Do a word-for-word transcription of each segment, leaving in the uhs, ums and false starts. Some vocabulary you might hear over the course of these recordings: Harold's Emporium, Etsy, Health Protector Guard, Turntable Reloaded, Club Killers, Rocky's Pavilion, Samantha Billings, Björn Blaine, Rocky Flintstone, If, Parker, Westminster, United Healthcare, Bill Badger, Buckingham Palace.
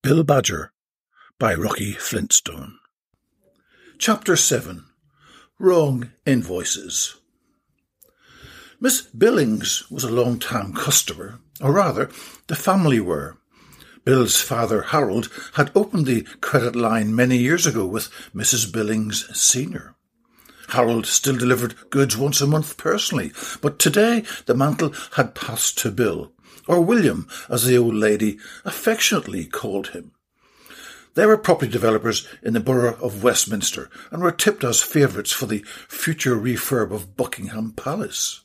Bill Badger by Rocky Flintstone. Chapter seven. Wrong Invoices. Miss Billings was a long-time customer, or rather, the family were. Bill's father, Harold, had opened the credit line many years ago with Missus Billings Senior Harold still delivered goods once a month personally, but today the mantle had passed to Bill, or William, as the old lady affectionately called him. They were property developers in the borough of Westminster and were tipped as favourites for the future refurb of Buckingham Palace.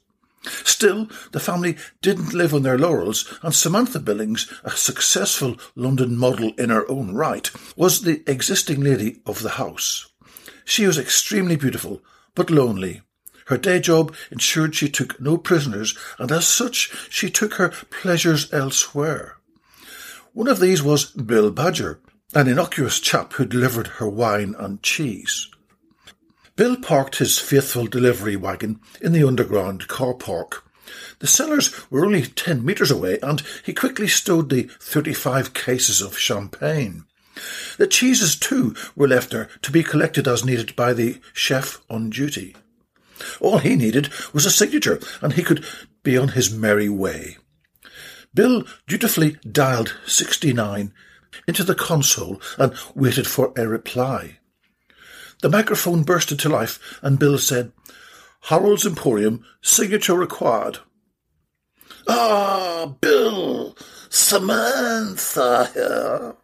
Still, the family didn't live on their laurels, and Samantha Billings, a successful London model in her own right, was the existing lady of the house. She was extremely beautiful, but lonely. Her day job ensured she took no prisoners, and as such she took her pleasures elsewhere. One of these was Bill Badger, an innocuous chap who delivered her wine and cheese. Bill parked his faithful delivery wagon in the underground car park. The cellars were only ten metres away, and he quickly stowed the thirty-five cases of champagne. The cheeses, too, were left there to be collected as needed by the chef on duty. All he needed was a signature, and he could be on his merry way. Bill dutifully dialed sixty-nine into the console and waited for a reply. The microphone burst into life, and Bill said, "Harold's Emporium, signature required." "Ah, Bill, Samantha here.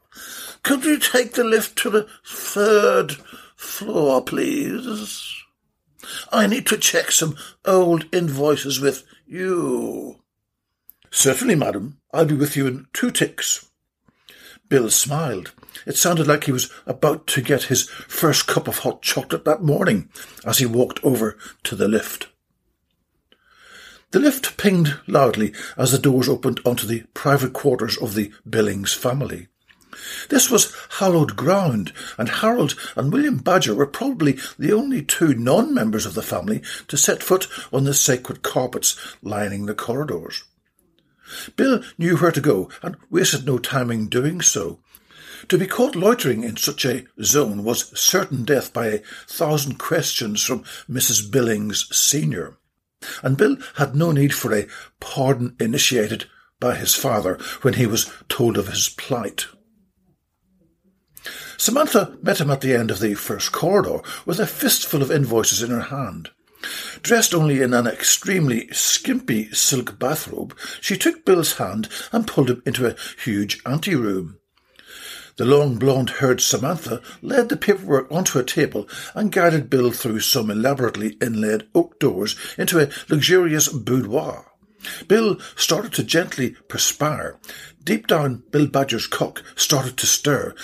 Could you take the lift to the third floor, please? I need to check some old invoices with you." "Certainly, madam. I'll be with you in two ticks." Bill smiled. It sounded like he was about to get his first cup of hot chocolate that morning as he walked over to the lift. The lift pinged loudly as the doors opened onto the private quarters of the Billings family. This was hallowed ground, and Harold and William Badger were probably the only two non-members of the family to set foot on the sacred carpets lining the corridors. Bill knew where to go, and wasted no time in doing so. To be caught loitering in such a zone was certain death by a thousand questions from Missus Billings Senior, and Bill had no need for a pardon initiated by his father when he was told of his plight. Samantha met him at the end of the first corridor with a fistful of invoices in her hand. Dressed only in an extremely skimpy silk bathrobe, she took Bill's hand and pulled him into a huge anteroom. The long blonde-haired Samantha laid the paperwork onto a table and guided Bill through some elaborately inlaid oak doors into a luxurious boudoir. Bill started to gently perspire. Deep down, Bill Badger's cock started to stir,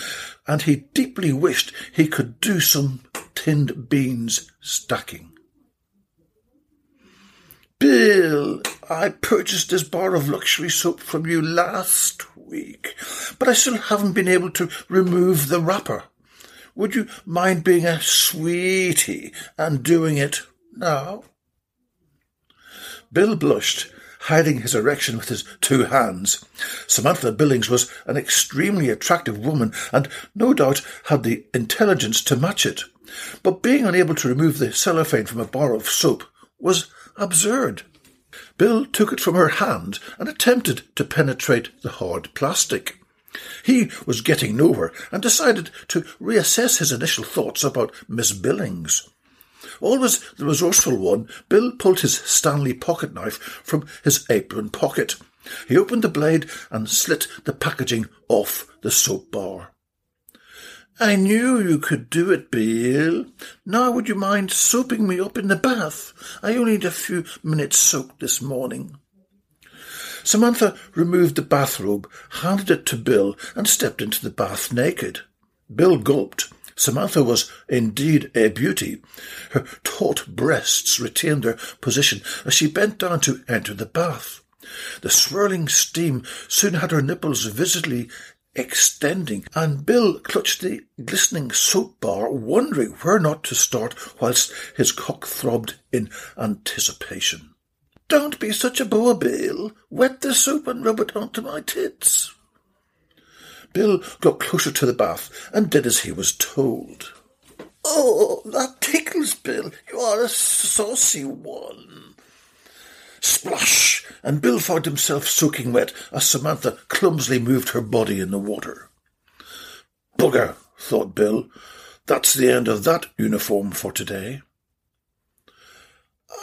and he deeply wished he could do some tinned beans stacking. "Bill, I purchased this bar of luxury soap from you last week, but I still haven't been able to remove the wrapper. Would you mind being a sweetie and doing it now?" Bill blushed, hiding his erection with his two hands. Samantha Billings was an extremely attractive woman and no doubt had the intelligence to match it, but being unable to remove the cellophane from a bar of soap was absurd. Bill took it from her hand and attempted to penetrate the hard plastic. He was getting nowhere and decided to reassess his initial thoughts about Miss Billings. Always the resourceful one, Bill pulled his Stanley pocket knife from his apron pocket. He opened the blade and slit the packaging off the soap bar. "I knew you could do it, Bill. Now would you mind soaping me up in the bath? I only need a few minutes soak this morning." Samantha removed the bathrobe, handed it to Bill, and stepped into the bath naked. Bill gulped. Samantha was indeed a beauty. Her taut breasts retained their position as she bent down to enter the bath. The swirling steam soon had her nipples visibly extending, and Bill clutched the glistening soap bar, wondering where not to start whilst his cock throbbed in anticipation. "Don't be such a boor, Bill. Wet the soap and rub it onto my tits." Bill got closer to the bath and did as he was told. "Oh, that tickles, Bill. You are a saucy one." Splash! And Bill found himself soaking wet as Samantha clumsily moved her body in the water. "Bugger," thought Bill. "That's the end of that uniform for today."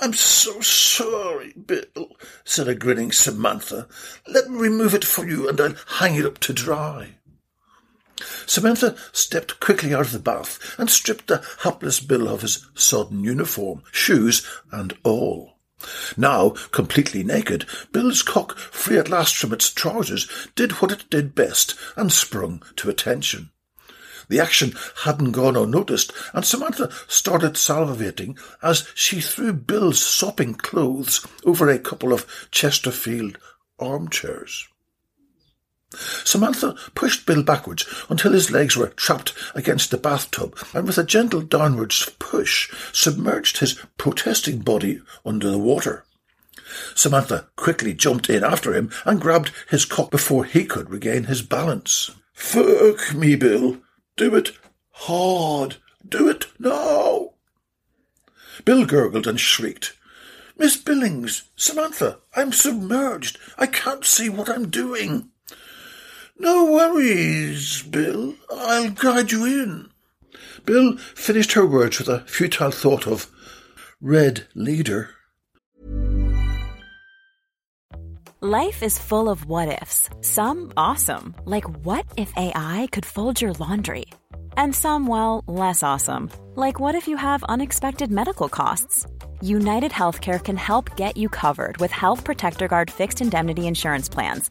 "I'm so sorry, Bill," said a grinning Samantha. "Let me remove it for you and I'll hang it up to dry." Samantha stepped quickly out of the bath and stripped the hapless Bill of his sodden uniform, shoes and all. Now, completely naked, Bill's cock, free at last from its trousers, did what it did best and sprung to attention. The action hadn't gone unnoticed, and Samantha started salivating as she threw Bill's sopping clothes over a couple of Chesterfield armchairs. Samantha pushed Bill backwards until his legs were trapped against the bathtub and with a gentle downwards push submerged his protesting body under the water. Samantha quickly jumped in after him and grabbed his cock before he could regain his balance. "Fuck me, Bill. Do it hard. Do it now." Bill gurgled and shrieked. "Miss Billings, Samantha, I'm submerged. I can't see what I'm doing." "No worries, Bill. I'll guide you in." Bill finished her words with a futile thought of red leader. Life is full of what-ifs, some awesome, like what if A I could fold your laundry, and some, well, less awesome, like what if you have unexpected medical costs? United Healthcare can help get you covered with Health Protector Guard fixed indemnity insurance plans.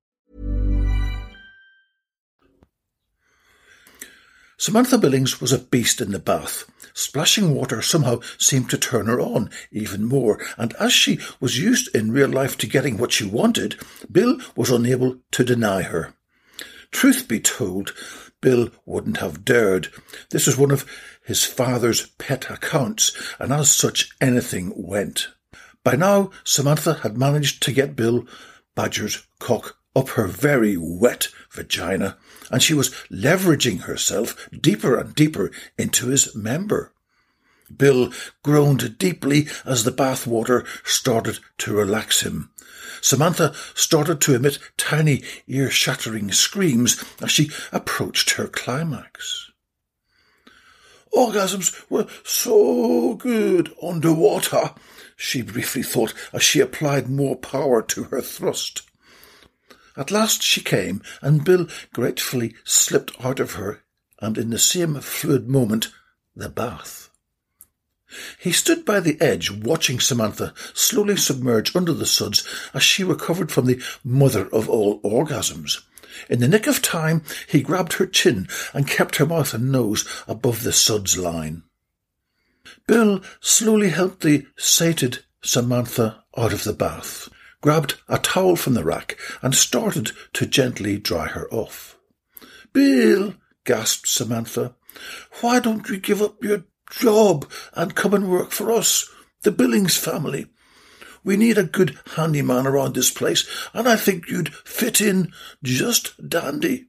Samantha Billings was a beast in the bath. Splashing water somehow seemed to turn her on even more, and as she was used in real life to getting what she wanted, Bill was unable to deny her. Truth be told, Bill wouldn't have dared. This was one of his father's pet accounts, and as such anything went. By now, Samantha had managed to get Bill Badger's cock up her very wet vagina, and she was leveraging herself deeper and deeper into his member. Bill groaned deeply as the bath water started to relax him. Samantha started to emit tiny ear-shattering screams as she approached her climax. Orgasms were so good underwater, she briefly thought as she applied more power to her thrust. At last she came, and Bill gratefully slipped out of her, and in the same fluid moment, the bath. He stood by the edge, watching Samantha slowly submerge under the suds as she recovered from the mother of all orgasms. In the nick of time, he grabbed her chin and kept her mouth and nose above the suds line. Bill slowly helped the sated Samantha out of the bath, grabbed a towel from the rack and started to gently dry her off. "Bill," gasped Samantha, "why don't you give up your job and come and work for us, the Billings family? We need a good handyman around this place, and I think you'd fit in just dandy."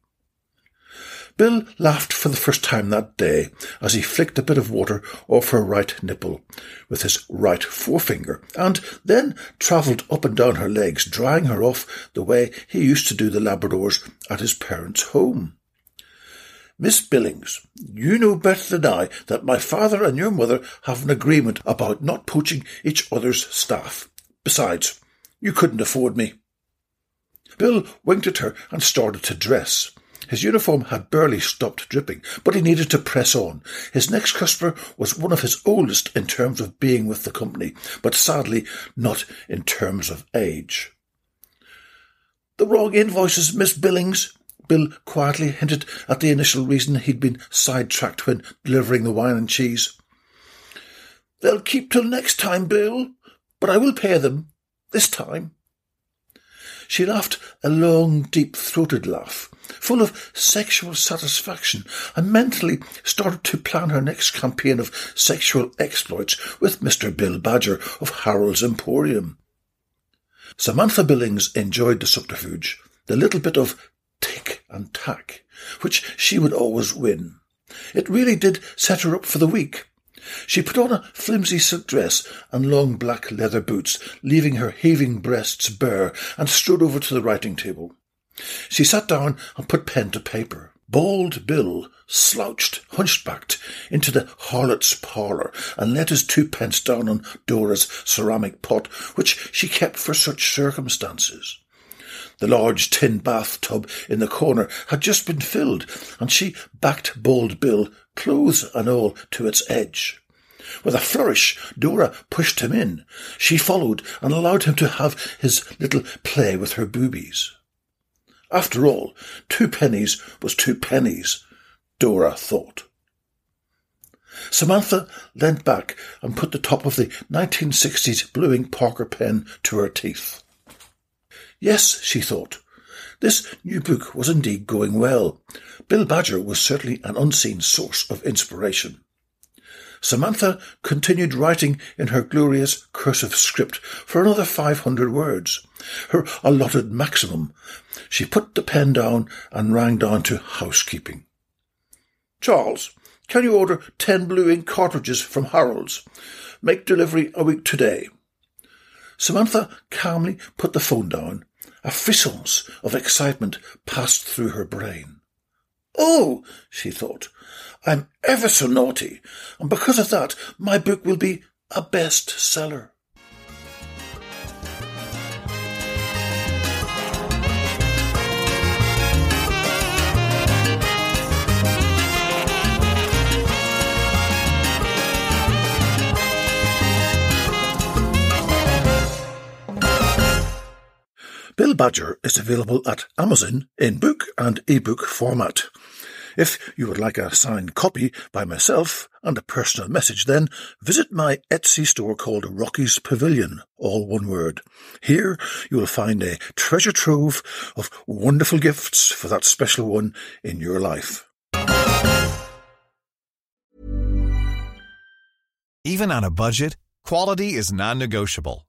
Bill laughed for the first time that day as he flicked a bit of water off her right nipple with his right forefinger and then travelled up and down her legs, drying her off the way he used to do the Labradors at his parents' home. "Miss Billings, you know better than I that my father and your mother have an agreement about not poaching each other's staff. Besides, you couldn't afford me." Bill winked at her and started to dress. His uniform had barely stopped dripping, but he needed to press on. His next customer was one of his oldest in terms of being with the company, but sadly not in terms of age. "The wrong invoices, Miss Billings," Bill quietly hinted at the initial reason he'd been sidetracked when delivering the wine and cheese. "They'll keep till next time, Bill, but I will pay them, this time." She laughed a long, deep-throated laugh, full of sexual satisfaction, and mentally started to plan her next campaign of sexual exploits with Mister Bill Badger of Harold's Emporium. Samantha Billings enjoyed the subterfuge, the little bit of tick and tack, which she would always win. It really did set her up for the week. She put on a flimsy silk dress and long black leather boots, leaving her heaving breasts bare, and strode over to the writing table. She sat down and put pen to paper. Bald Bill slouched, hunchbacked, into the harlot's parlour and let his twopence down on Dora's ceramic pot, which she kept for such circumstances. The large tin bathtub in the corner had just been filled, and she backed Bald Bill, clothes and all, to its edge. With a flourish, Dora pushed him in. She followed and allowed him to have his little play with her boobies. After all, two pennies was two pennies, Dora thought. Samantha leant back and put the top of the nineteen sixties bluing Parker pen to her teeth. Yes, she thought. This new book was indeed going well. Bill Badger was certainly an unseen source of inspiration. Samantha continued writing in her glorious cursive script for another five hundred words, her allotted maximum. She put the pen down and rang down to housekeeping. "Charles, can you order ten blue ink cartridges from Harold's? Make delivery a week today." Samantha calmly put the phone down. A frisson of excitement passed through her brain. "Oh," she thought, "I'm ever so naughty, and because of that, my book will be a bestseller." Bill Badger is available at Amazon in book and ebook format. If you would like a signed copy by myself and a personal message, then visit my Etsy store called Rocky's Pavilion, all one word. Here you will find a treasure trove of wonderful gifts for that special one in your life. Even on a budget, quality is non-negotiable.